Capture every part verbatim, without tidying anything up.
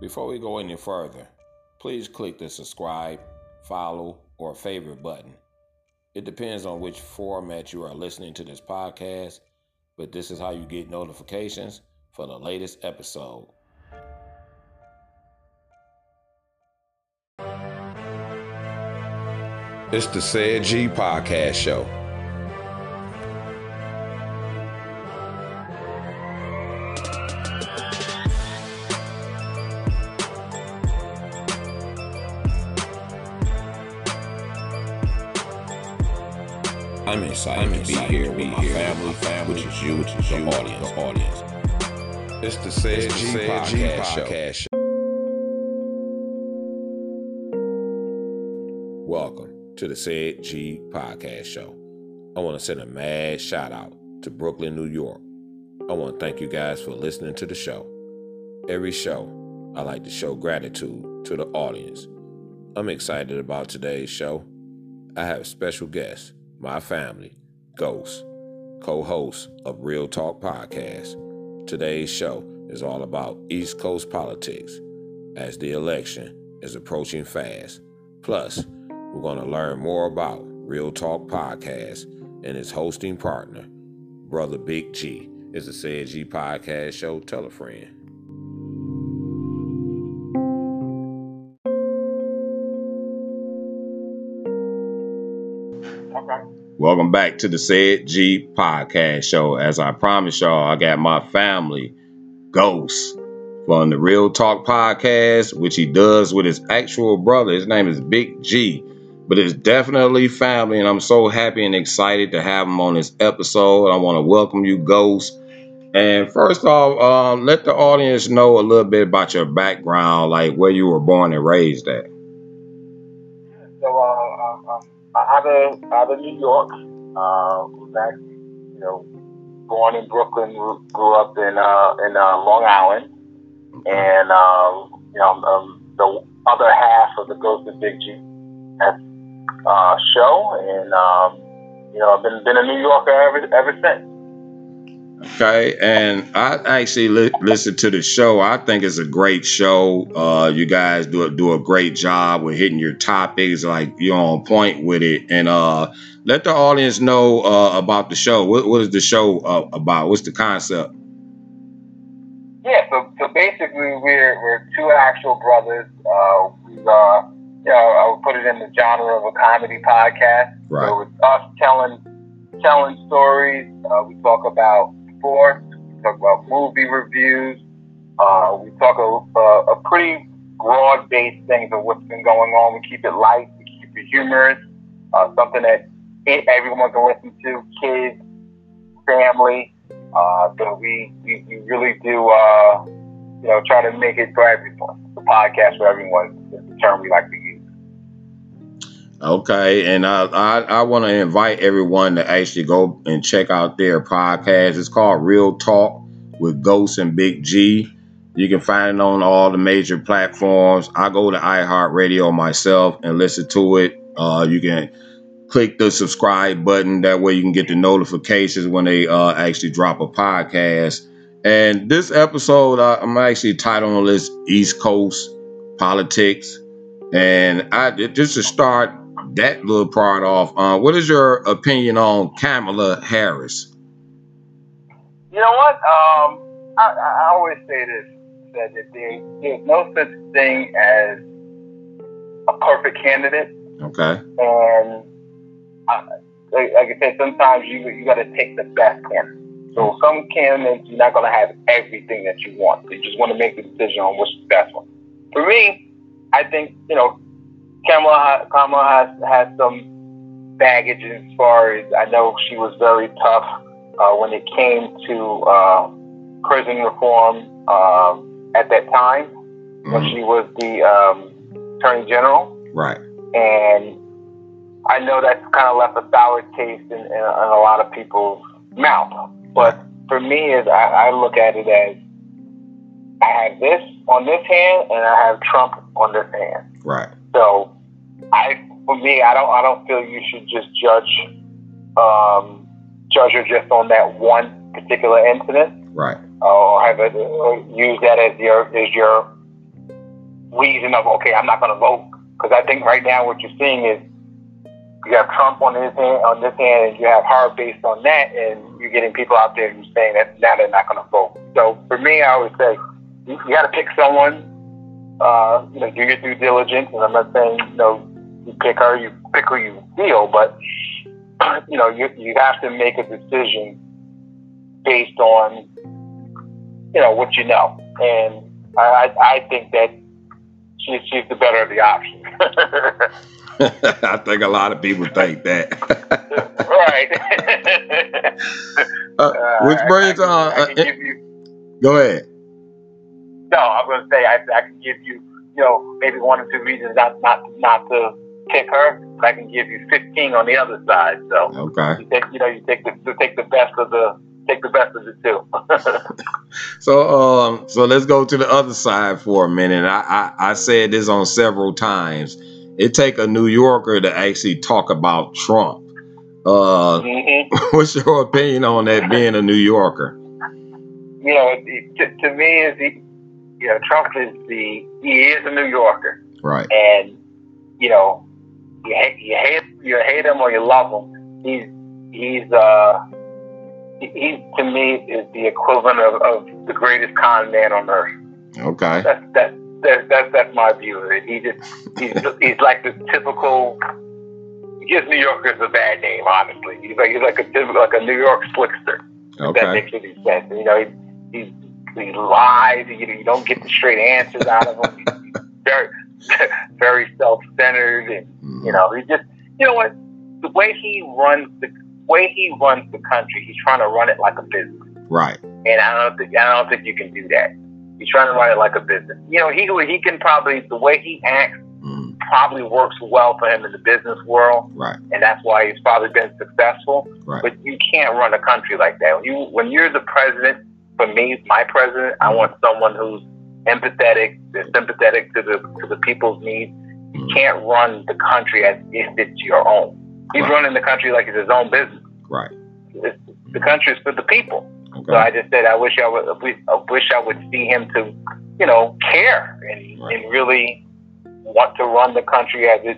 Before we go any further, please click the subscribe, follow, or favorite button. It depends on which format you are listening to this podcast, but this is how you get notifications for the latest episode. It's the C E D G Podcast Show. I'm excited, I'm excited to be here with my family, family, which is you, which is you, audience, audience. It's the C E D G Podcast, Podcast Show. Welcome to the C E D G Podcast Show. I want to send a mad shout out to Brooklyn, New York. I want to thank you guys for listening to the show. Every show, I like to show gratitude to the audience. I'm excited about today's show. I have special guests, my family, Ghost, co-host of Real Talk Podcast. Today's show is all about East Coast politics as the election is approaching fast. Plus, we're going to learn more about Real Talk Podcast and its hosting partner. Brother Big G is a C E D G Podcast Show. Tell a friend. Okay. Welcome back to the C E D G Podcast Show. As I promised y'all, I got my family, Ghost, from the Real Talk Podcast, which he does with his actual brother. His name is Big G. But it's definitely family, and I'm so happy and excited to have him on this episode. I want to welcome you, Ghost. And first off, um, let the audience know a little bit about your background, like where you were born and raised at. So, um, um, out of out of New York, uh, was actually, you know, born in Brooklyn, grew up in uh, in uh, Long Island, and uh, you know, um, the other half of the Ghost and Big G Uh, show, and um, you know, I've been been a New Yorker ever ever since. Okay, and I actually li- listened to the show. I think it's a great show. Uh, you guys do a, do a great job with hitting your topics. Like, you're on point with it. And uh, let the audience know uh, about the show. What, what is the show uh, about? What's the concept? Yeah, so so basically, we're we're two actual brothers. Uh, we are. You know, I would put it in the genre of a comedy podcast. Right. So it's us telling telling stories. Uh, we talk about sports. We talk about movie reviews. Uh, we talk a, a, a pretty broad-based things of what's been going on. We keep it light. We keep it humorous. Uh, something that everyone can listen to. Kids, family. Uh, so we, we, we really do, uh, you know, try to make it for everyone. The podcast for everyone is the term we like to use. Okay, and I I, I want to invite everyone to actually go and check out their podcast. It's called Real Talk with Ghost and Big G. You can find it on all the major platforms. I go to iHeartRadio myself and listen to it. Uh, you can click the subscribe button. That way you can get the notifications when they uh, actually drop a podcast. And this episode, uh, I'm actually titling this East Coast Politics. And I just to start that little part off, uh, what is your opinion on Kamala Harris? You know what? Um, I, I always say this, that there, there's no such thing as a perfect candidate. Okay. And I, like, like I said, sometimes you you got to take the best candidate. So some candidates, you're not going to have everything that you want. You just want to make the decision on which is the best one. For me, I think, you know, Kamala, Kamala has, has some baggage as far as, I know she was very tough uh, when it came to uh, prison reform uh, at that time, mm-hmm. when she was the um, Attorney General. Right. And I know that's kind of left a sour taste in, in, in a lot of people's mouth. But for me, is I, I look at it as, I have this on this hand, and I have Trump on this hand. Right. So, I for me, I don't, I don't feel you should just judge, um, judge her just on that one particular incident. Right. Or have it, or use that as your as your reason of, okay, I'm not going to vote. Because I think right now what you're seeing is you have Trump on this hand, on this hand, and you have Harris based on that, and you're getting people out there who are saying that now they're not going to vote. So for me, I always say you, you got to pick someone. Uh, you know, do your due diligence, and I'm not saying you know you pick her, you pick who you feel, but you know you you have to make a decision based on you know what you know, and I I think that she she's the better of the option. I think a lot of people think that. Right. uh, which brings on. Uh, uh, go ahead. No, I'm going to say I, I can give you, you know, maybe one or two reasons not not not to pick her. But I can give you fifteen on the other side. So okay, you take, you know, you take the you take the best of the take the best of the two. so um, so let's go to the other side for a minute. I, I I said this on several times. It take a New Yorker to actually talk about Trump. Uh, mm-hmm. What's your opinion on that? Being a New Yorker, you know, to, to me is the. You know, Trump is the, he is a New Yorker. Right. And, you know, you hate, you hate, you hate him or you love him. He's, he's, uh, he, to me, is the equivalent of, of the greatest con man on earth. Okay. That's, that's, that's, that's, that's my view of it. He just, he's, he's like the typical, he gives New Yorkers a bad name, honestly. He's like, he's like a typical, like a New York slickster. Okay. If that makes any sense. You know, he, he's, he lies. You, you don't get the straight answers out of him. He's very, very self-centered, and you know, he just, you know what, the way he runs the way he runs the country, he's trying to run it like a business, right? And I don't think I don't think you can do that. He's trying to run it like a business. You know, he he can probably the way he acts mm. probably works well for him in the business world, right? And that's why he's probably been successful. Right. But you can't run a country like that. When you when you're the president. For me, my president, I want someone who's empathetic, sympathetic to the to the people's needs. You can't run the country as if it's your own. He's right. running the country like it's his own business. Right. It's, the country is for the people. Okay. So I just said, I wish I would, I wish I would see him to, you know, care and, right. and really want to run the country as it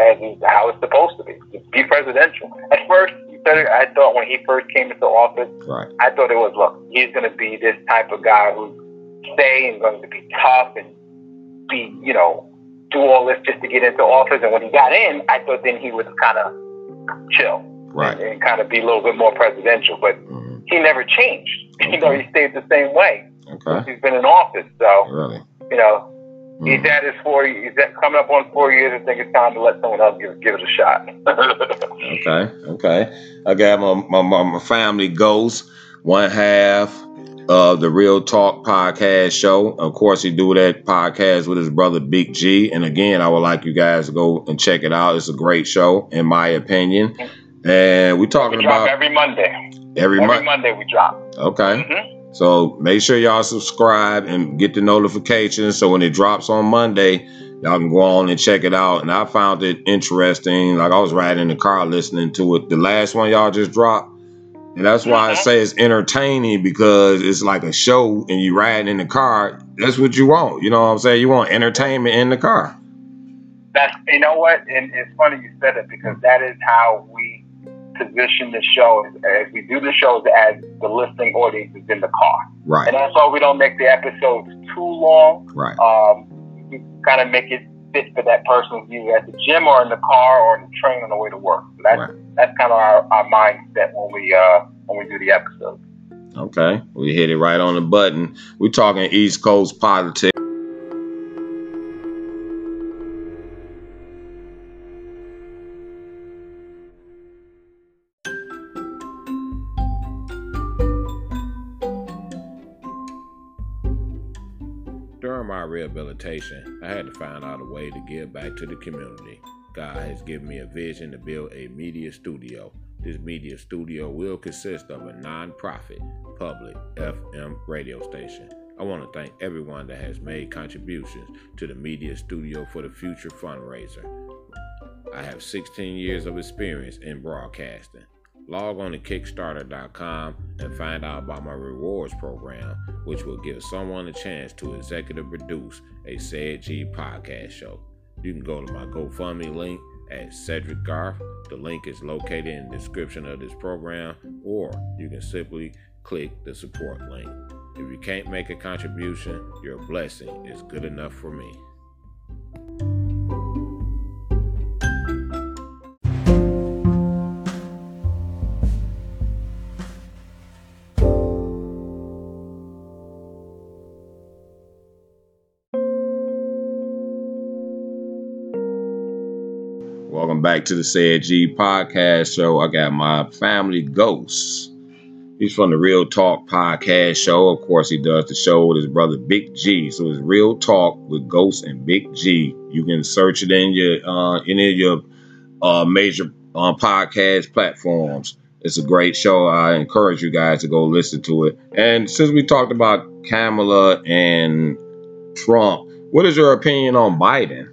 as it, how it's supposed to be. Be presidential at first. I thought when he first came into office, right. I thought it was, look, he's going to be this type of guy who's stay and going to be tough and be, you know, do all this just to get into office. And when he got in, I thought then he would kind of chill right. and, and kind of be a little bit more presidential. But mm-hmm. he never changed. Okay. You know, he stayed the same way okay. since he's been in office. So, really? you know, He's at his four. He's at coming up on four years. I think it's time to let someone else give give it a shot. okay, okay. I got my my my family Ghost, one half of the Real Talk Podcast Show. Of course, he do that podcast with his brother Big G. And again, I would like you guys to go and check it out. It's a great show, in my opinion. And we're talking we drop about every Monday. Every, every Mo- Monday we drop. Okay. Mm-hmm. So make sure y'all subscribe and get the notifications so when it drops on Monday, y'all can go on and check it out. And I found it interesting. Like I was riding in the car listening to it. The last one y'all just dropped. And that's why mm-hmm. I say it's entertaining because it's like a show and you riding in the car. That's what you want. You know what I'm saying? You want entertainment in the car. That's, you know what? And it's funny you said it because that is how we position the show as we do the shows as the listening audience is in the car, right? And that's why we don't make the episodes too long, right? Um, we kind of make it fit for that person either at the gym or in the car or in the train on the way to work. So that's right. that's kind of our, our mindset when we uh, when we do the episodes. Okay, we hit it right on the button. We're talking East Coast politics. Rehabilitation, I had to find out a way to give back to the community. God has given me a vision to build a media studio. This media studio will consist of a non-profit public F M radio station. I want to thank everyone that has made contributions to the Media Studio for the Future fundraiser. I have sixteen years of experience in broadcasting. Log on to Kickstarter dot com and find out about my rewards program, which will give someone a chance to executive produce a C E D G podcast show. You can go to my GoFundMe link at Cedric Garth. The link is located in the description of this program, or you can simply click the support link. If you can't make a contribution, your blessing is good enough for me. Welcome back to the C E D G Podcast Show. I got my family Ghost. He's from the Real Talk Podcast Show. Of course, he does the show with his brother Big G. So it's Real Talk with Ghost and Big G. You can search it in your uh, any of your uh, major uh, podcast platforms. It's a great show. I encourage you guys to go listen to it. And since we talked about Kamala and Trump, what is your opinion on Biden?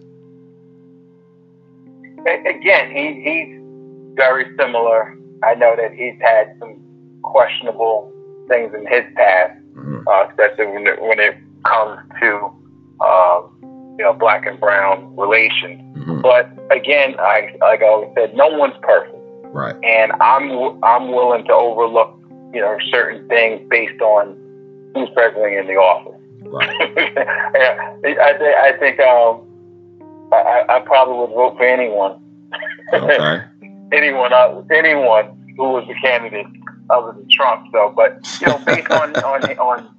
Again, he, he's very similar. I know that he's had some questionable things in his past, mm-hmm. uh, especially when it, when it comes to uh, you know, black and brown relations. Mm-hmm. But again, I, like I always said, no one's perfect, right? And I'm I'm willing to overlook you know certain things based on who's presently in the office. Right. yeah, I th- I think um, I, I probably would vote for anyone, okay. anyone, uh, anyone who was a candidate other than Trump. So, but you know, based on on on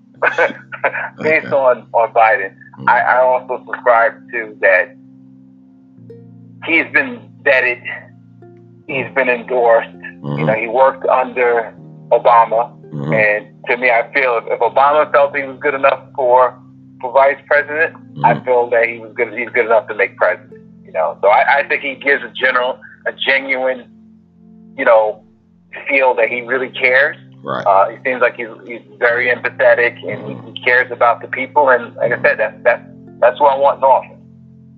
based okay. on on Biden, mm-hmm. I, I also subscribe to that. He's been vetted. He's been endorsed. Mm-hmm. You know, he worked under Obama, mm-hmm. and to me, I feel if, if Obama felt he was good enough for. For vice president, mm-hmm. I feel that he was good. He's good enough to make president. You know, so I, I think he gives a general, a genuine, you know, feel that he really cares. Right. Uh, he seems like he's he's very empathetic and mm-hmm. he cares about the people. And like I said, that's that's that's what I want in office.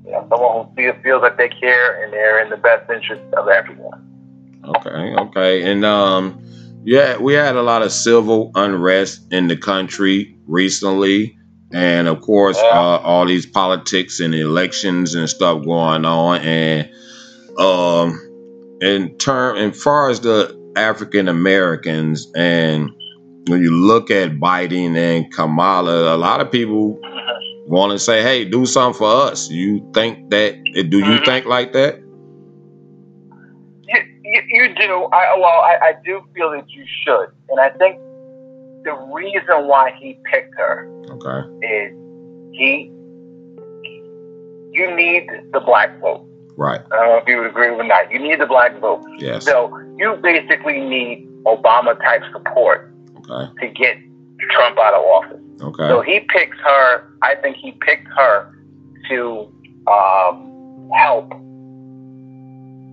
You know, someone who feels feels that they care and they're in the best interest of everyone. Okay. Okay. And um, yeah, we had a lot of civil unrest in the country recently. And of course, uh, all these politics and elections and stuff going on. And um, in term, as far as the African Americans, and when you look at Biden and Kamala, a lot of people want to say, "Hey, do something for us." You think that? Do you mm-hmm. think like that? You, you, you do. I, well, I, I do feel that you should, and I think. The reason why he picked her okay. is he, you need the black vote. Right. I don't know if you would agree or not. You need the black vote. Yes. So you basically need Obama type support okay. to get Trump out of office. Okay. So he picks her. I think he picked her to um, help,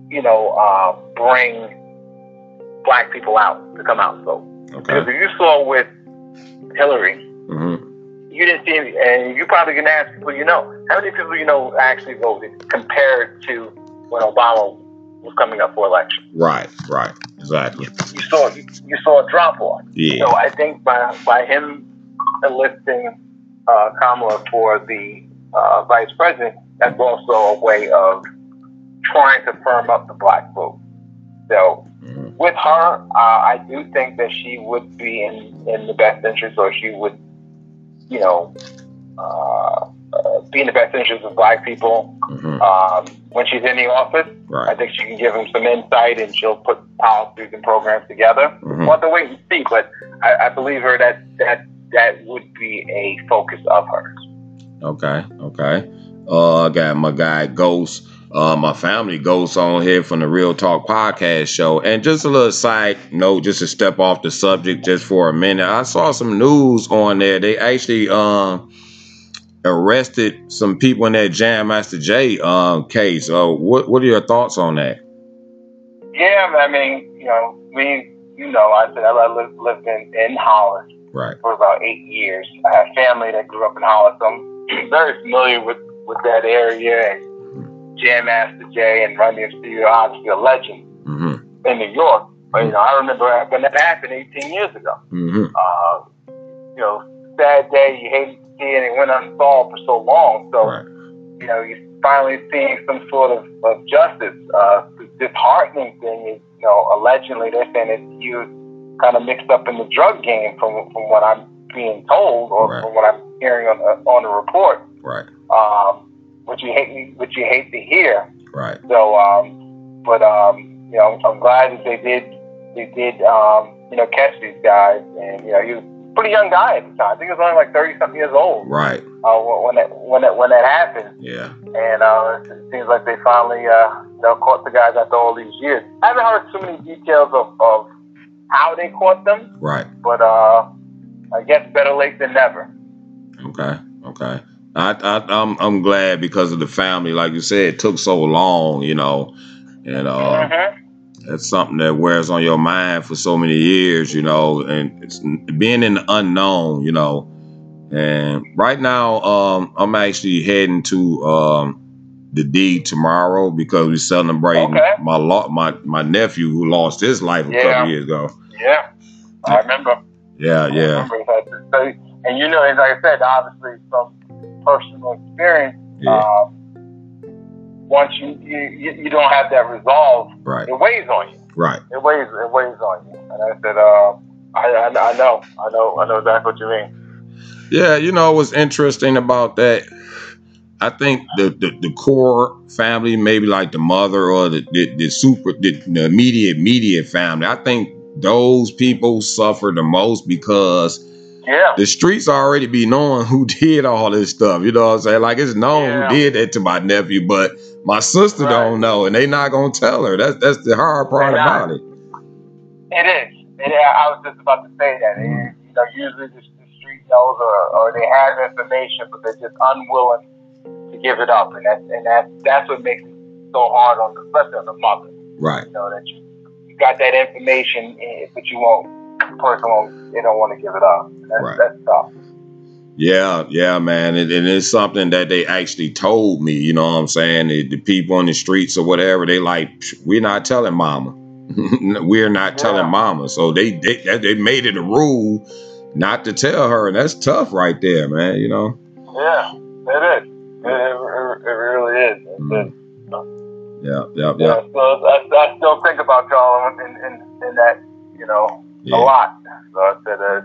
you know, uh, bring black people out to come out and vote. Okay. Because if you saw with Hillary, mm-hmm. you didn't see, and you probably can ask people you know, how many people you know actually voted compared to when Obama was coming up for election. Right, right, exactly. You saw you, you saw a drop off. Yeah. So I think by by him enlisting uh, Kamala for the uh, vice president, that's also a way of trying to firm up the black vote. So. Mm-hmm. With her, uh, I do think that she would be in, in the best interest, or she would, you know, uh, uh, be in the best interest of black people. Mm-hmm. Um, when she's in the office, right. I think she can give them some insight, and she'll put policies and programs together. Mm-hmm. We'll have to wait and see, but I, I believe her that, that that would be a focus of hers. Okay, okay. Uh, I got my guy Ghost. Uh, my family goes on here from the Real Talk Podcast Show. And just a little side note, just to step off the subject just for a minute. I saw some news on there. They actually uh, arrested some people in that Jam Master Jay uh, case. Uh, what What are your thoughts on that? Yeah, I mean, you know, we, you know, I said I lived, lived in, in Hollis right. for about eight years. I have family that grew up in Hollis, so I'm very familiar with, with that area. And Jam Master Jay and Run D M C are obviously a legend mm-hmm. in New York. But, you know, I remember when that happened eighteen years ago. Mm-hmm. Uh, you know, sad day. You hated to see it. It went unsolved for so long. So, right. you know, you're finally seeing some sort of, of justice. Uh, the disheartening thing is, you know, allegedly they're saying that he was kind of mixed up in the drug game from from what I'm being told, or right. from what I'm hearing on the, on the report. Right. Um, which you hate, which you hate to hear. Right. So, um, but, um, you know, I'm glad that they did. They did, um, you know, catch these guys, and you know, he was a pretty young guy at the time. I think he was only like thirty something years old. Right. Uh, when that when that when that happened. Yeah. And uh, it seems like they finally, uh, you know, caught the guys after all these years. I haven't heard too many details of, of how they caught them. Right. But uh, I guess better late than never. Okay. Okay. I, I I'm I'm glad, because of the family, like you said, it took so long, you know, and uh. Mm-hmm. That's something that wears on your mind for so many years, you know, and it's being in the unknown, you know. And right now, um, I'm actually heading to um, the D tomorrow, because we're celebrating okay. my lo- my my nephew who lost his life a yeah. couple years ago. Yeah, I remember. Yeah, yeah. I remember. So, and you know, as I said, obviously from personal experience. Yeah. Um, Once you, you you don't have that resolve, right. it weighs on you. Right. It weighs it weighs on you. And I said, uh, I, I I know I know I know exactly what you mean. Yeah, you know what's interesting about that? I think the, the, the core family, maybe like the mother or the the, the super the, the immediate immediate family. I think those people suffer the most, because. Yeah. The streets already be knowing who did all this stuff. You know what I'm saying? Like, it's known yeah. who did that to my nephew, but my sister right. don't know, and they not gonna tell her. That's that's the hard part They're about not. it. It is. It, I was just about to say that. It, you know, usually the, the street knows, or, or they have information, but they're just unwilling to give it up, and that's and that that's what makes it so hard on the especially on the mother. Right. You know that you, you got that information, but you won't. Person, they don't want to give it up. That's, right. that's tough. Yeah, yeah, man. And, and it's something that they actually told me, you know what I'm saying? The, the people on the streets or whatever, they like, we're not telling mama. we're not yeah. telling mama. So they, they they made it a rule not to tell her. And that's tough right there, man, you know? Yeah, it is. It, it, it really is. It mm. is. Yeah, yeah, yeah. yeah so I, I still think about y'all in, in, in that, you know, Yeah. a lot. So I said, uh,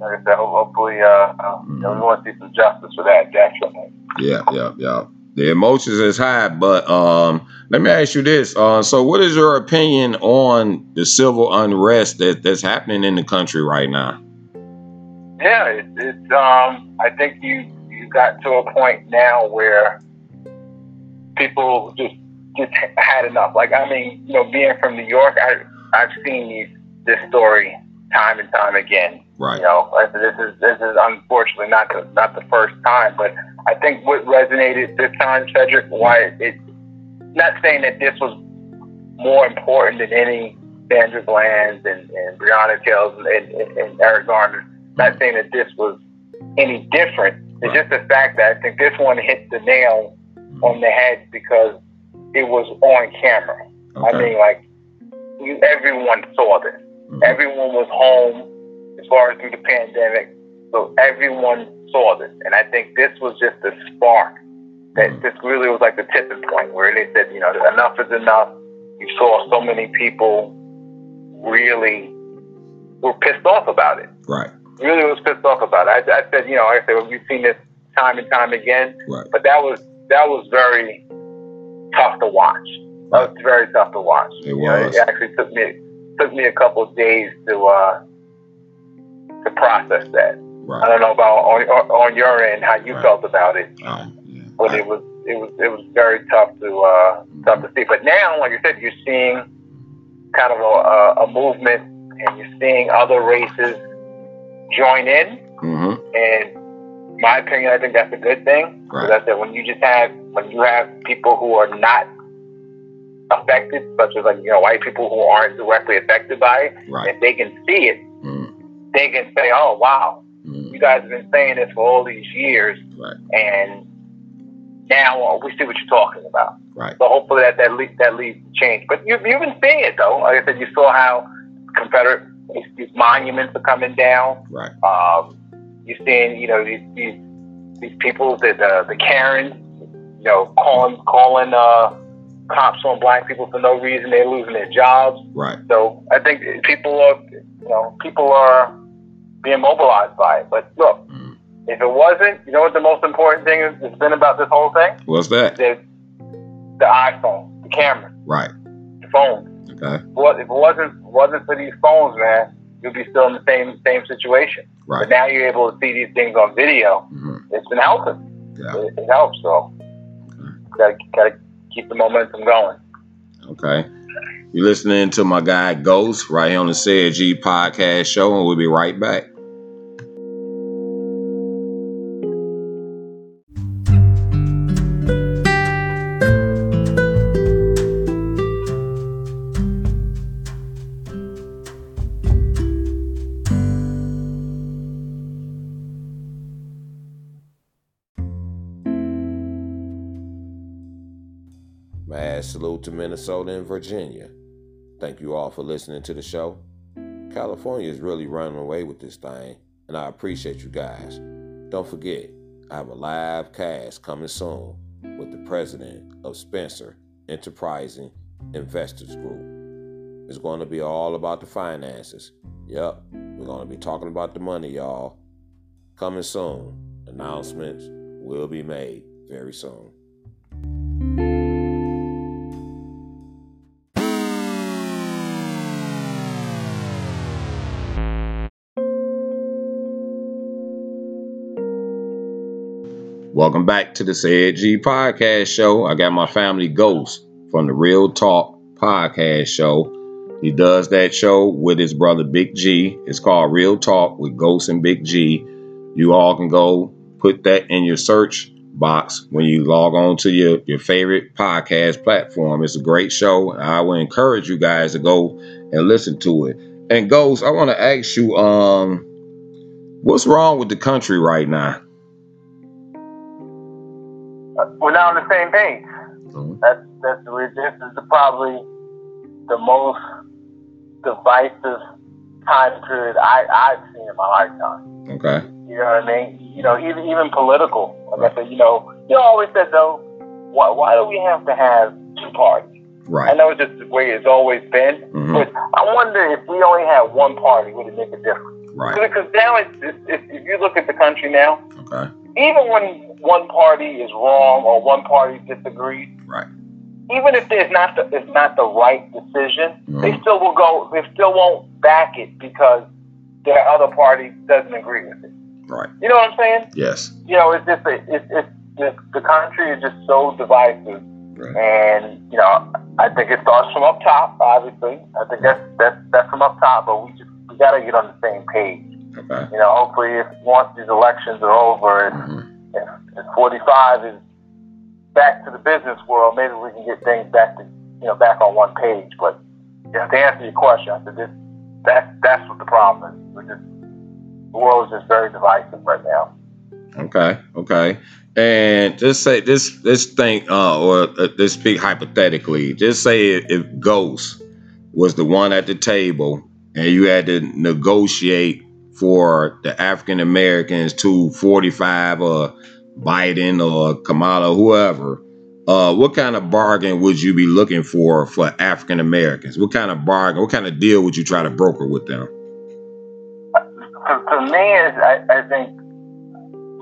like I said, hopefully, uh, mm-hmm. you know, we want to see some justice for that, definitely. Yeah, yeah, yeah. The emotions is high, but um, let me ask you this: uh, so, what is your opinion on the civil unrest that, that's happening in the country right now? Yeah, it's. It, um, I think you you got to a point now where people just just had enough. Like, I mean, you know, being from New York, I I've seen these. This story, time and time again. Right. You know, this is this is unfortunately not the not the first time, but I think what resonated this time, Cedric, why it, it not saying that this was more important than any Sandra Bland and, and Breonna Taylor and, and, and Eric Garner. Not saying that this was any different. It's right. just the fact that I think this one hit the nail on the head because it was on camera. Okay. I mean, like everyone saw this. Mm-hmm. Everyone was home as far as through the pandemic, so everyone saw this. And I think this was just a spark that mm-hmm. this really was like the tipping point where they said, you know, enough is enough. You saw so many people really were pissed off about it. Right. Really was pissed off about it. I, I said, you know, like I said, well, we've seen this time and time again. Right. But that was that was very tough to watch. That was very tough to watch. It was. You know, it actually took me. Took me a couple of days to uh, to process that. Right. I don't know about on, on your end how you right. felt about it, uh, yeah. but I, it was it was it was very tough to uh, tough to see. But now, like I said, you're seeing kind of a, a movement, and you're seeing other races join in. Mm-hmm. And in my opinion, I think that's a good thing. Right. Because I said when you just have when you have people who are not affected, such as like you know white people who aren't directly affected by it, right. if they can see it, mm. they can say, "Oh wow, mm. you guys have been saying this for all these years, right. and now uh, we see what you're talking about." Right. So hopefully that that, le- that leads to change. But you, you've been seeing it though. Like I said, you saw how Confederate, these, these monuments are coming down. Right. Um, you're seeing, you know, these these, these people, the, the the Karens, you know, calling calling uh, cops on black people for no reason. They're losing their jobs. Right. So I think people are, you know, people are being mobilized by it. But look, mm. if it wasn't, you know what the most important thing is, it's been about this whole thing? What's that? The, the iPhone, the camera. Right. The phone. Okay. Well, if it wasn't wasn't for these phones, man, you'd be still in the same same situation. Right. But now you're able to see these things on video. Mm-hmm. It's been helping. Yeah. It, it helps. So okay. gotta gotta keep the momentum going. Okay. You're listening to my guy Ghost right here on the C E D G Podcast Show, and we'll be right back. Salute to Minnesota and Virginia. Thank you all for listening to the show. California is really running away with this thing, and I appreciate you guys. Don't forget, I have a live cast coming soon with the president of Spencer Enterprising Investors Group. It's going to be all about the finances. Yep, we're going to be talking about the money, y'all. Coming soon. Announcements will be made very soon. Welcome back to the C E D G Podcast Show. I got my family Ghost from the Real Talk Podcast Show. He does that show with his brother Big G. It's called Real Talk with Ghost and Big G. You all can go put that in your search box when you log on to your, your favorite podcast platform. It's a great show. I would encourage you guys to go and listen to it. And Ghost, I want to ask you, um, what's wrong with the country right now? We're not on the same page. Mm-hmm. That's that's this is the, probably the most divisive time period I I've seen in my lifetime. Okay. You know what I mean? You know, even even political. Like right. I said, you know, you always said though, why why do we have to have two parties? Right. I know it's just the way it's always been, mm-hmm. but I wonder if we only had one party, would it make a difference? Right. Because now it's, it's, it's if you look at the country now. Okay. Even when one party is wrong or one party disagrees, right? Even if there's not the, it's not the right decision, mm-hmm. they still will go. They still won't back it because their other party doesn't agree with it. Right. You know what I'm saying? Yes. You know, it's just a, it's it's just, the country is just so divisive, right. And you know, I think it starts from up top. Obviously, I think that's that's that's from up top. But we just we gotta get on the same page. Okay. You know, hopefully, if once these elections are over, and mm-hmm. If, if forty-five is back to the business world, maybe we can get things back to, you know, back on one page. But yeah, to answer your question, I said this, that, that's what the problem is. We're just, the world is just very divisive right now. Okay, okay. And just say this, this thing, uh, or uh, this speak hypothetically, just say if, if Ghost was the one at the table and you had to negotiate for the African Americans to forty-five or Biden or Kamala, whoever, uh, what kind of bargain would you be looking for for African Americans? What kind of bargain, what kind of deal would you try to broker with them? For, for me, I, I think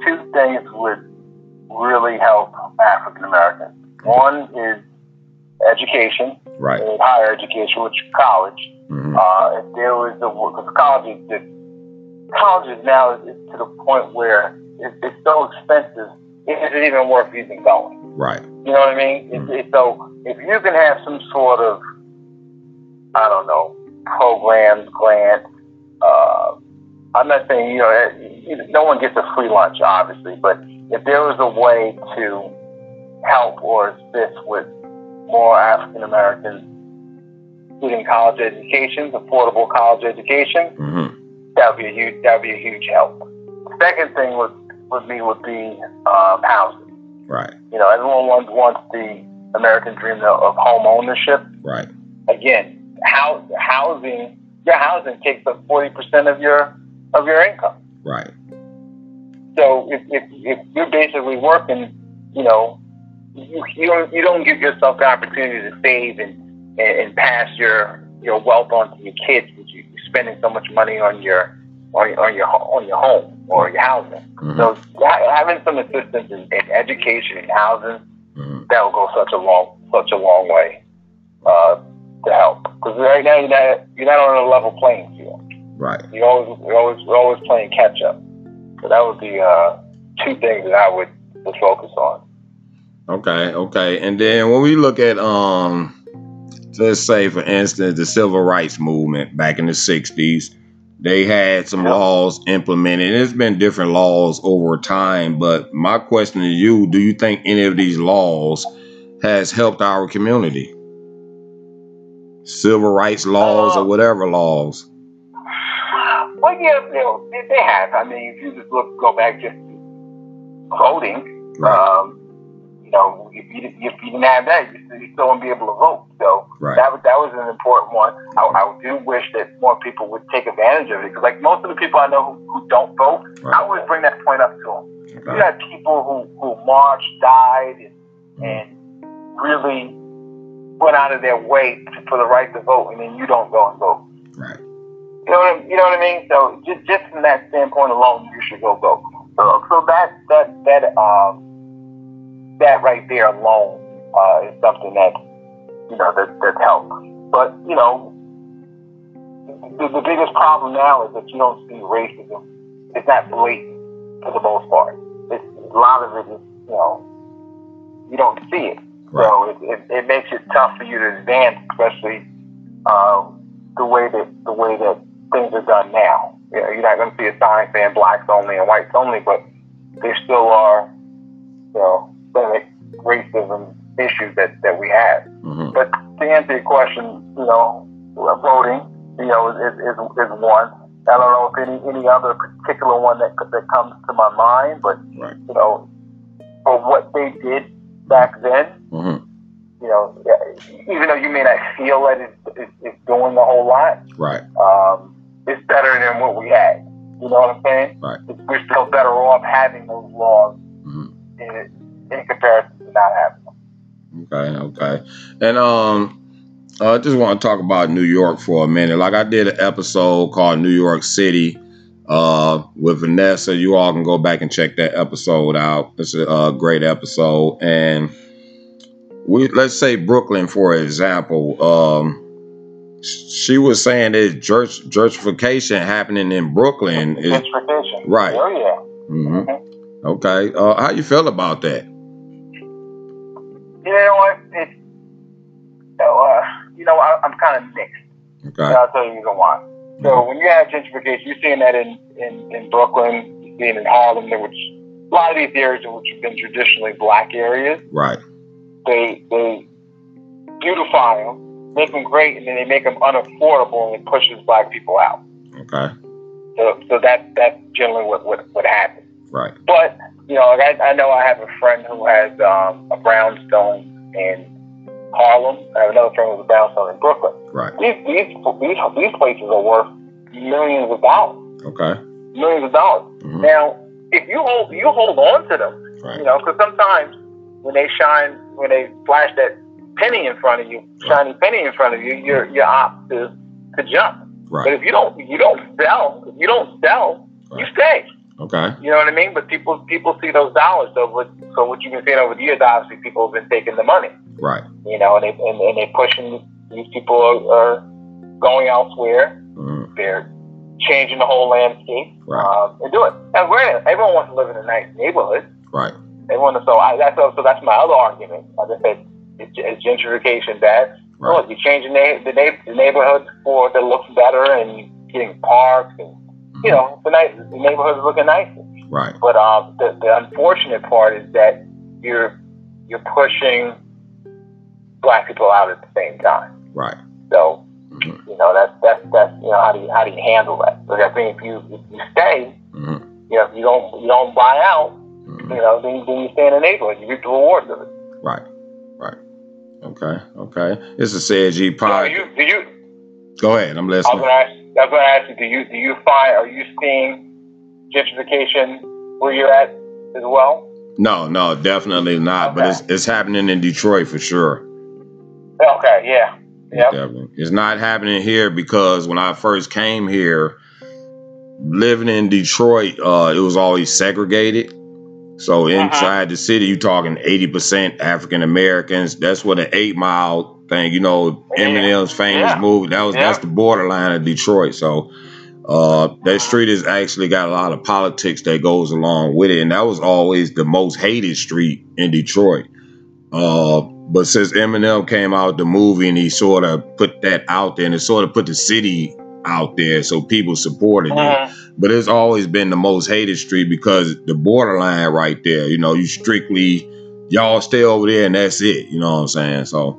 two things would really help African Americans. One is education, right? Higher education, which is college. Mm-hmm. Uh, if there was the, because college is just, Colleges now is, is to the point where it, it's so expensive, it isn't even worth even going. Right. You know what I mean? Mm-hmm. It, it, so if you can have some sort of, I don't know, programs, grant, uh, I'm not saying, you know, it, no one gets a free lunch, obviously, but if there was a way to help or assist with more African Americans getting college educations, affordable college education, mm-hmm. That would be a huge. That would be a huge help. Second thing would would be would be um, housing. Right. You know, everyone wants wants the American dream of home ownership. Right. Again, house, housing. your housing takes up forty percent of your of your income. Right. So if, if if you're basically working, you know, you you don't, you don't give yourself the opportunity to save and, and, and pass your your wealth on to your kids, because you're spending so much money on your on your on your, on your home or your housing. Mm-hmm. So having some assistance in, in education and housing, mm-hmm. that will go such a long such a long way uh, to help. Because right now you're not you're not on a level playing field. Right. You always you're always you're always playing catch up. So that would be uh, two things that I would, would focus on. Okay, okay. And then when we look at, um, let's say, for instance, the Civil Rights Movement back in the sixties, they had some laws implemented. There's been different laws over time, but my question to you, do you think any of these laws has helped our community? Civil rights laws uh, or whatever laws? Well, yeah, you know, they, they have. I mean, if you just look, go back just to voting, right. um, you know, if you, if you didn't have that, you still, you still wouldn't be able to vote. So right. that was that was an important one. I, I do wish that more people would take advantage of it, because like most of the people I know who, who don't vote, right. I always bring that point up to them. Okay. You have people who, who marched, died, and, mm. and really went out of their way to, for the right to vote, and then you don't go and vote. Right. You know, what I, you know what I mean? So just, just from that standpoint alone, you should go vote. So, so that that that um that right there alone uh, is something that you know that that helps. But you know, the, the biggest problem now is that you don't see racism. It's not blatant for the most part. It's a lot of it is, you know, you don't see it. Right. So it, it it makes it tough for you to advance, especially uh, the way that the way that. things are done now. You know, you're not going to see a sign saying blacks only and whites only, but there still are, you know, racism issues that, that we have. Mm-hmm. But to answer your question, you know, voting, you know, is, is, is one. I don't know if any, any other particular one that that comes to my mind, but right. you know, for what they did back then, mm-hmm. you know, even though you may not feel that it, it, it's doing a whole lot, right? Um, it's better than what we had. You know what I'm saying? Right. We're still better off having those laws mm-hmm. in, in comparison to not having them. Okay, okay. And um, I just want to talk about New York for a minute. Like I did an episode called New York City uh, with Vanessa. You all can go back and check that episode out. It's a uh, great episode. And we let's say Brooklyn, for example. Um, She was saying that church, gentrification happening in Brooklyn. Is, gentrification. Right. Oh, yeah. Mm-hmm. Mm-hmm. Okay. Uh, how you feel about that? You know what? It's, so, uh, you know, I, I'm kind of mixed. Okay. And I'll tell you why. So mm-hmm. when you have gentrification, you're seeing that in, in, in Brooklyn, you're seeing it in Harlem, which a lot of these areas which have been traditionally black areas. Right. They, they beautify them. Make them great, and then they make them unaffordable, and it pushes black people out. Okay. So, so that that's generally what what, what happens. Right. But you know, like I, I know I have a friend who has um, a brownstone in Harlem. I have another friend who has a brownstone in Brooklyn. Right. These these these, these places are worth millions of dollars. Okay. Millions of dollars. Mm-hmm. Now, if you hold you hold on to them, right. you know, because sometimes when they shine, when they flash that penny in front of you, shiny penny in front of you, you're you're apt to, to jump. Right. But if you don't you don't sell, if you don't sell, right. you stay. Okay. You know what I mean? But people people see those dollars. So what so what you've been saying over the years, obviously people have been taking the money. Right. You know, and they and, and they pushing these people are, are going elsewhere. Mm. They're changing the whole landscape. Right. Um, and do it. And granted, everyone wants to live in a nice neighborhood. Right. Everyone so I that's so that's my other argument. Like I just said, it's gentrification bad. Right. Look, you're changing the, the, na- the neighborhood for that looks better, and getting parks, and mm-hmm. you know, the, nice, the neighborhood's looking nicer. Right. But um, the, the unfortunate part is that you're you're pushing black people out at the same time. Right. So mm-hmm. you know that's that's that's you know how do you how do you handle that? Because I think if you if you stay, mm-hmm. you know, if you don't you don't buy out, mm-hmm. you know, then, then you stay in the neighborhood. You reap the rewards of it. Right. Right. Okay, okay. It's a C E D G podcast. Do you, do you, Go ahead, I'm listening. I was That's what I asked you. Do you do you find are you seeing gentrification where you're at as well? No, no, definitely not. Okay. But it's it's happening in Detroit for sure. Okay, yeah, yeah. Definitely. It's not happening here because when I first came here, living in Detroit, uh, it was always segregated. So inside uh-huh. the city, you're talking eighty percent African Americans. That's what the Eight Mile thing, you know, yeah. Eminem's famous yeah. movie. That was yeah. that's the borderline of Detroit. So uh, that street has actually got a lot of politics that goes along with it, and that was always the most hated street in Detroit. Uh, but since Eminem came out the movie and he sort of put that out there, and it sort of put the city out there, so people supported uh-huh. it. But it's always been the most hated street because the borderline right there, you know, you strictly, y'all stay over there and that's it, you know what I'm saying? So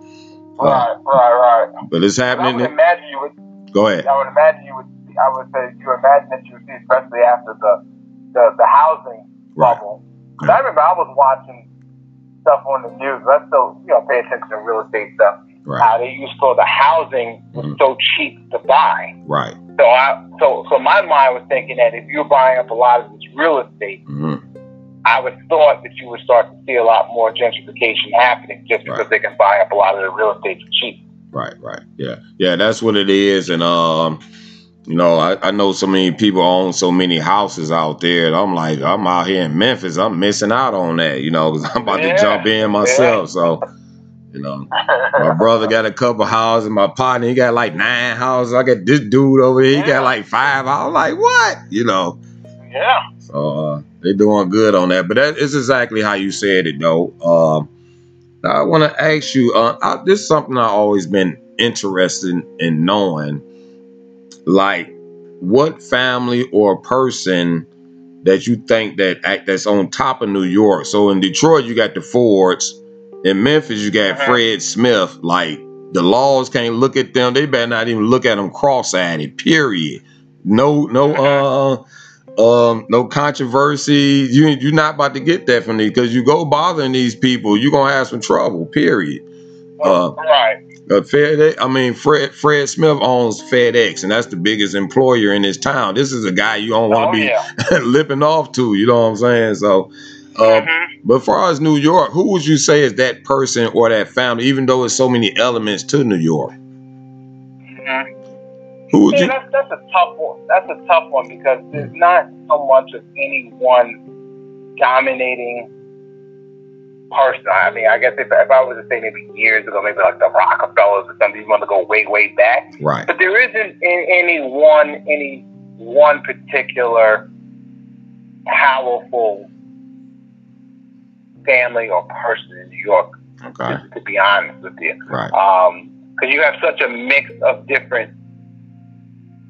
right, uh, right, right. But it's happening. I would imagine you would, go ahead. I would imagine you would, I would say you imagine that you would see, especially after the the, the housing right. bubble. Because yeah. I remember I was watching stuff on the news. Let's still, you know, pay attention to real estate stuff. Right. How they used to, the housing was mm-hmm. so cheap to buy. Right. So I, so, so my mind was thinking that if you're buying up a lot of this real estate, mm-hmm. I would thought that you would start to see a lot more gentrification happening just because right. they can buy up a lot of the real estate for cheap. Right. Right. Yeah. Yeah. That's what it is. And, um, you know, I, I know so many people own so many houses out there, and I'm like, I'm out here in Memphis, I'm missing out on that, you know, because I'm about yeah. to jump in myself. Yeah. So. You know, my brother got a couple houses. My partner, he got like nine houses. I got this dude over here, he yeah. got like five. I'm like, what? You know? Yeah. So uh, they're doing good on that. But that is exactly how you said it, though. Um, I want to ask you. Uh, I, this is something I've always been interested in knowing, like what family or person that you think that act that's on top of New York. So in Detroit, you got the Fords. In Memphis, you got mm-hmm. Fred Smith. Like, the laws can't look at them. They better not even look at them cross-eyed, period. No no, mm-hmm. uh, um, no controversy. You, you're not about to get that from these, because you go bothering these people, you're going to have some trouble, period. Uh, right. Uh, FedEx, I mean, Fred Fred Smith owns FedEx, and that's the biggest employer in this town. This is a guy you don't want to oh, be yeah. lipping off to, you know what I'm saying? So... Uh, mm-hmm. But as far as New York, who would you say is that person or that family, even though there's so many elements to New York? Mm-hmm. Who would yeah, you? That's, that's a tough one. That's a tough one because there's not so much of any one dominating person. I mean, I guess if, if I was to say maybe years ago, maybe like the Rockefellers or something, you want to go way, way back. Right. But there isn't in any one, any one particular powerful family or person in New York, okay. to, to be honest with you. Right. Um, because you have such a mix of different,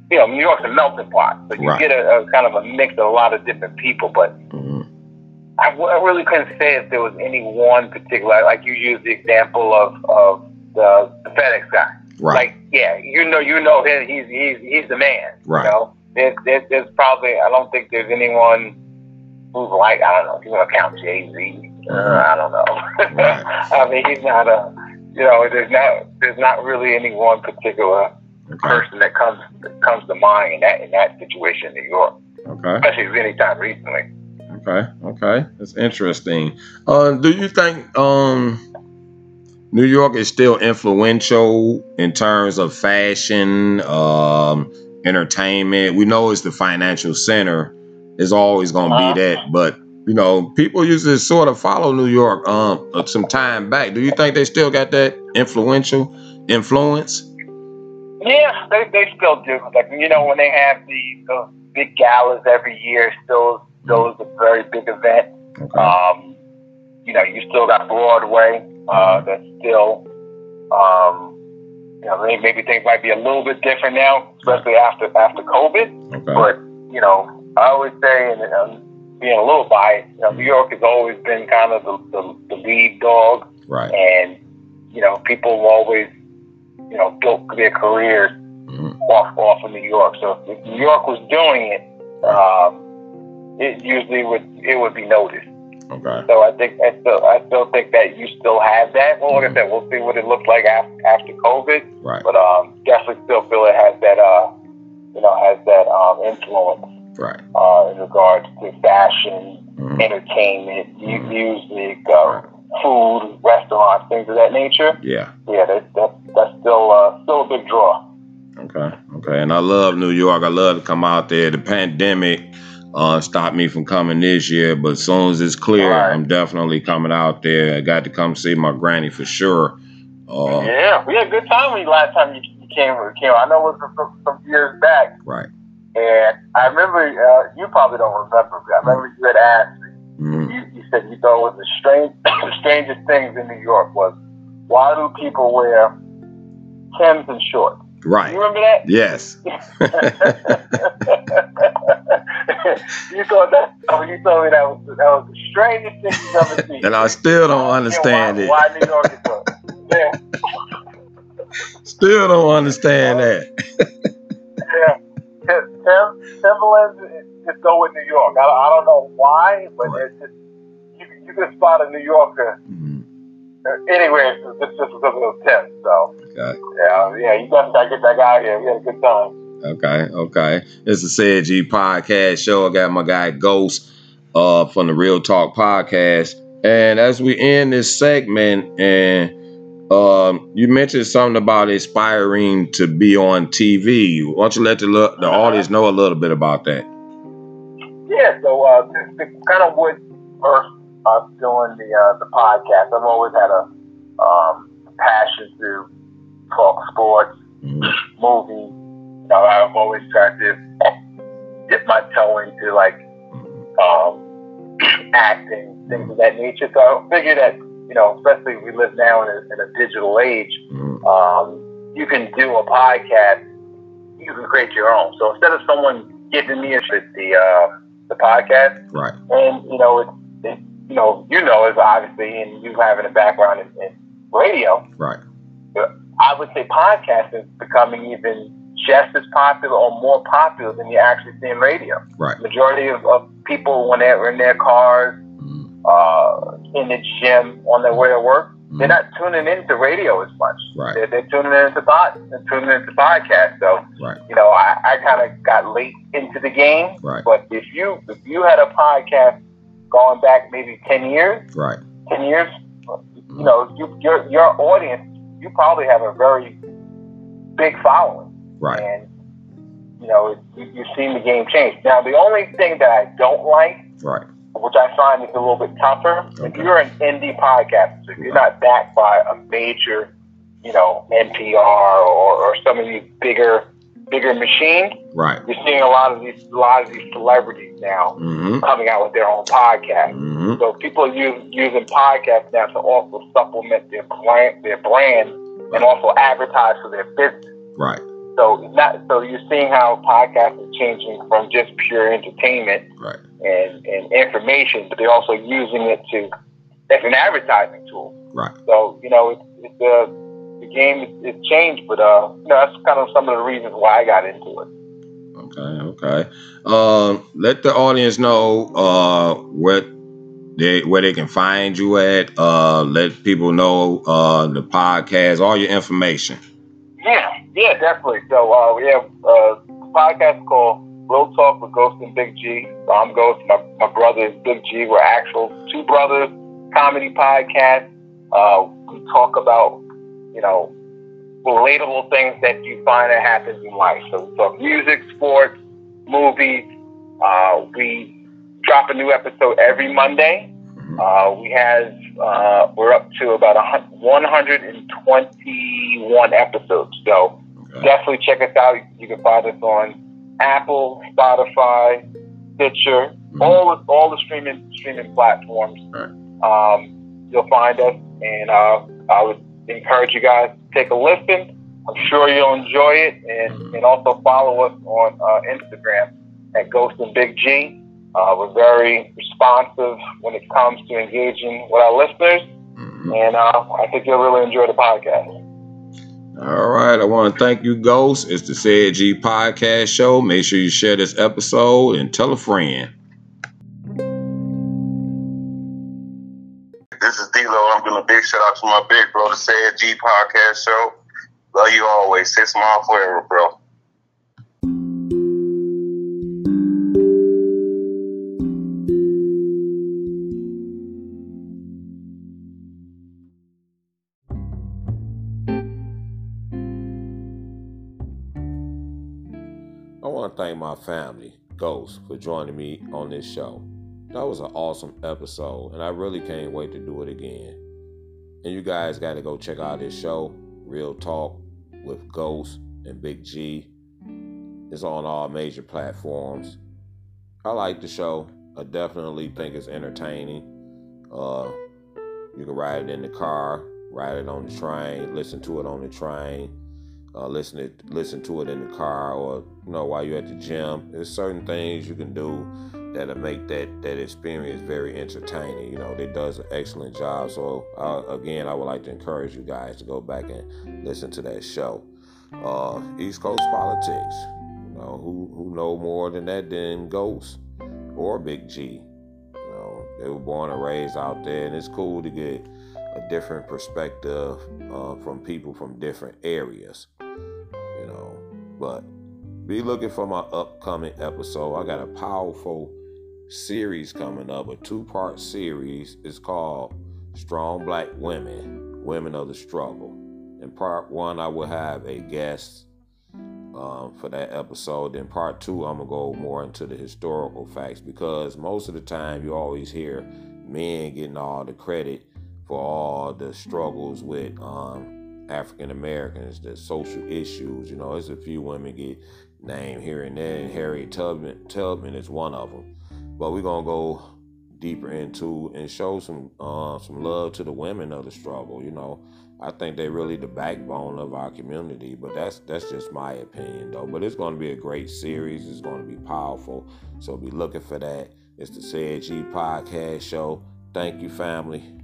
you know, New York's a melting pot, so you right. get a, a kind of a mix of a lot of different people, but mm-hmm. I, w- I really couldn't say if there was any one particular, like you used the example of, of the, the FedEx guy. Right. Like, yeah, you know, you know, him, he's, he's, he's the man. Right. You know, there's, there's, there's probably, I don't think there's anyone who's like, I don't know, if you want to count Jay Z. Uh, I don't know. Right. I mean, he's not a, you know, there's not, there's not really any one particular okay. person that comes that comes to mind in that in that situation in New York. Okay. Especially any time recently. Okay. Okay. That's interesting. Uh, do you think um, New York is still influential in terms of fashion, um, entertainment? We know it's the financial center. It's always going to uh-huh. be that, but. You know, people used to sort of follow New York um, some time back. Do you think they still got that influential influence? Yeah, they, they still do. Like, you know, when they have the, the big galas every year, still still is a very big event. Okay. Um, you know, you still got Broadway uh, that's still, um, you know, maybe things might be a little bit different now, especially after after COVID. Okay. But, you know, I always say, and um, being a little biased, you know, New York has always been kind of the, the, the lead dog. Right. And, you know, people always, you know, built their careers mm-hmm. off, off of New York. So if New York was doing it, um, it usually would, it would be noticed. Okay. So I think, I still, I still think that you still have that. Well, like I said, we'll see what it looks like after, after COVID. Right. But um, definitely still feel it has that, uh, you know, has that um, influence, right? Uh, in regards to fashion, mm-hmm. entertainment, mm-hmm. music, uh, right. food, restaurants, things of that nature. Yeah, yeah, that, that that's still uh, still a big draw. Okay, okay, and I love New York. I love to come out there. The pandemic uh, stopped me from coming this year, but as soon as it's clear, right. I'm definitely coming out there. I got to come see my granny for sure. Uh, yeah, we had a good time when you, last time you came. came I know it was some, some years back. Right. And I remember, uh, you probably don't remember, but I remember you had asked me, mm-hmm. you, you said you thought it was the, strange, the strangest things in New York was, why do people wear Tims and shorts? Right. You remember that? Yes. You thought that? Oh, you told me that was that was the strangest thing you've ever seen. And I still don't understand why, it. Why New York is up? Yeah. Still don't understand that. Yeah. Timberlands just go with New York. I, I don't know why, but right. it's just, you, you can spot a New Yorker. Mm-hmm. Anyway, it's just because of those tests. So, okay. yeah, yeah, you got to get that guy out here. We had a good time. Okay, okay. It's the C E D G Podcast Show. I got my guy Ghost uh, from the Real Talk Podcast. And as we end this segment, and um, you mentioned something about aspiring to be on T V. Why don't you let the, lo- the audience know a little bit about that? Yeah, so uh, this, this kind of what first. Uh, doing the uh, the podcast. I've always had a um, passion to talk sports, mm-hmm. movies. You know, I've always tried to dip my toe into like um, acting, things of that nature. So I figure that, you know, especially if we live now in a, in a digital age, mm-hmm. um, you can do a podcast. You can create your own. So instead of someone giving me a shit, the uh, the podcast, right? And you know, it's it, you know, you know, is obviously, and you having a background in, in radio. Right. I would say podcasting is becoming even just as popular or more popular than you're actually seeing radio. Right. Majority of, of people, when they're in their cars, mm. uh, in the gym, on their way to work, mm. they're not tuning into radio as much. Right. They're, they're tuning into pod, they're tuning into podcasts. So, right. you know, I, I kind of got late into the game. Right. But if you if you had a podcast going back maybe ten years, right? ten years, you know, you, your your audience, you probably have a very big following. Right. And, you know, it, you, you've seen the game change. Now, the only thing that I don't like, right, which I find is a little bit tougher, okay. if you're an indie podcaster, so if you're not backed by a major, you know, N P R or, or some of these bigger bigger machine, right? You're seeing a lot of these, a lot of these celebrities now mm-hmm. coming out with their own podcast. Mm-hmm. So people are use, using podcasts now to also supplement their brand, their brand, right. and also advertise for their business. Right. So not so you're seeing how podcasts are changing from just pure entertainment, right. and, and information, but they're also using it to as an advertising tool. Right. So you know it's it's a the game is changed, but uh, you know, that's kind of some of the reasons why I got into it. Okay, okay. Um, let the audience know uh, what they where they can find you at. Uh, let people know uh, the podcast, all your information. Yeah, yeah, definitely. So uh, we have uh, a podcast called Real Talk with Ghost and Big G. So I'm Ghost. My, my brother is Big G. We're actual two brothers comedy podcast. Uh, we talk about, you know, relatable things that you find that happens in life. So, so music, sports, movies. Uh, we drop a new episode every Monday. Uh, we have uh, we're up to about one hundred twenty-one episodes. So okay. definitely check us out. You can find us on Apple, Spotify, Stitcher, mm-hmm. all the, all the streaming streaming platforms. Right. Um, you'll find us, and uh, I would encourage you guys to take a listen. I'm sure you'll enjoy it, and, mm-hmm. and also follow us on uh, Instagram at Ghost and Big G. Uh, we're very responsive when it comes to engaging with our listeners, mm-hmm. and uh, I think you'll really enjoy the podcast. All right, I want to thank you, Ghost. It's the C E D G Podcast Show. Make sure you share this episode and tell a friend. Big shout out to my big bro, the C E D G Podcast Show. Love you always. Six mile forever, bro. want to thank my family, Ghost, for joining me on this show. That was an awesome episode, and I really can't wait to do it again. And you guys got to go check out this show, Real Talk with Ghost and Big G. It's on all major platforms. I like the show. I definitely think it's entertaining. Uh, you can ride it in the car, ride it on the train, listen to it on the train, uh, listen to listen to it in the car, or you know while you're at the gym. There's certain things you can do that'll make that, that experience very entertaining. You know, it does an excellent job. So, uh, again, I would like to encourage you guys to go back and listen to that show. Uh, East Coast politics. You know, who who know more than that than Ghost or Big G? You know, they were born and raised out there, and it's cool to get a different perspective uh, from people from different areas. You know, but be looking for my upcoming episode. I got a powerful series coming up, a two-part series. It's called Strong Black Women, Women of the Struggle. In part one, I will have a guest um, for that episode. Then part two, I'm going to go more into the historical facts, because most of the time you always hear men getting all the credit for all the struggles with um, African Americans, the social issues. You know, there's a few women get named here and there, and Harriet Tubman, Tubman is one of them. But we're going to go deeper into and show some uh, some love to the women of the struggle. You know, I think they're really the backbone of our community, but that's that's just my opinion, though. But it's going to be a great series. It's going to be powerful, so be looking for that. It's the C E D G Podcast Show. Thank you, family.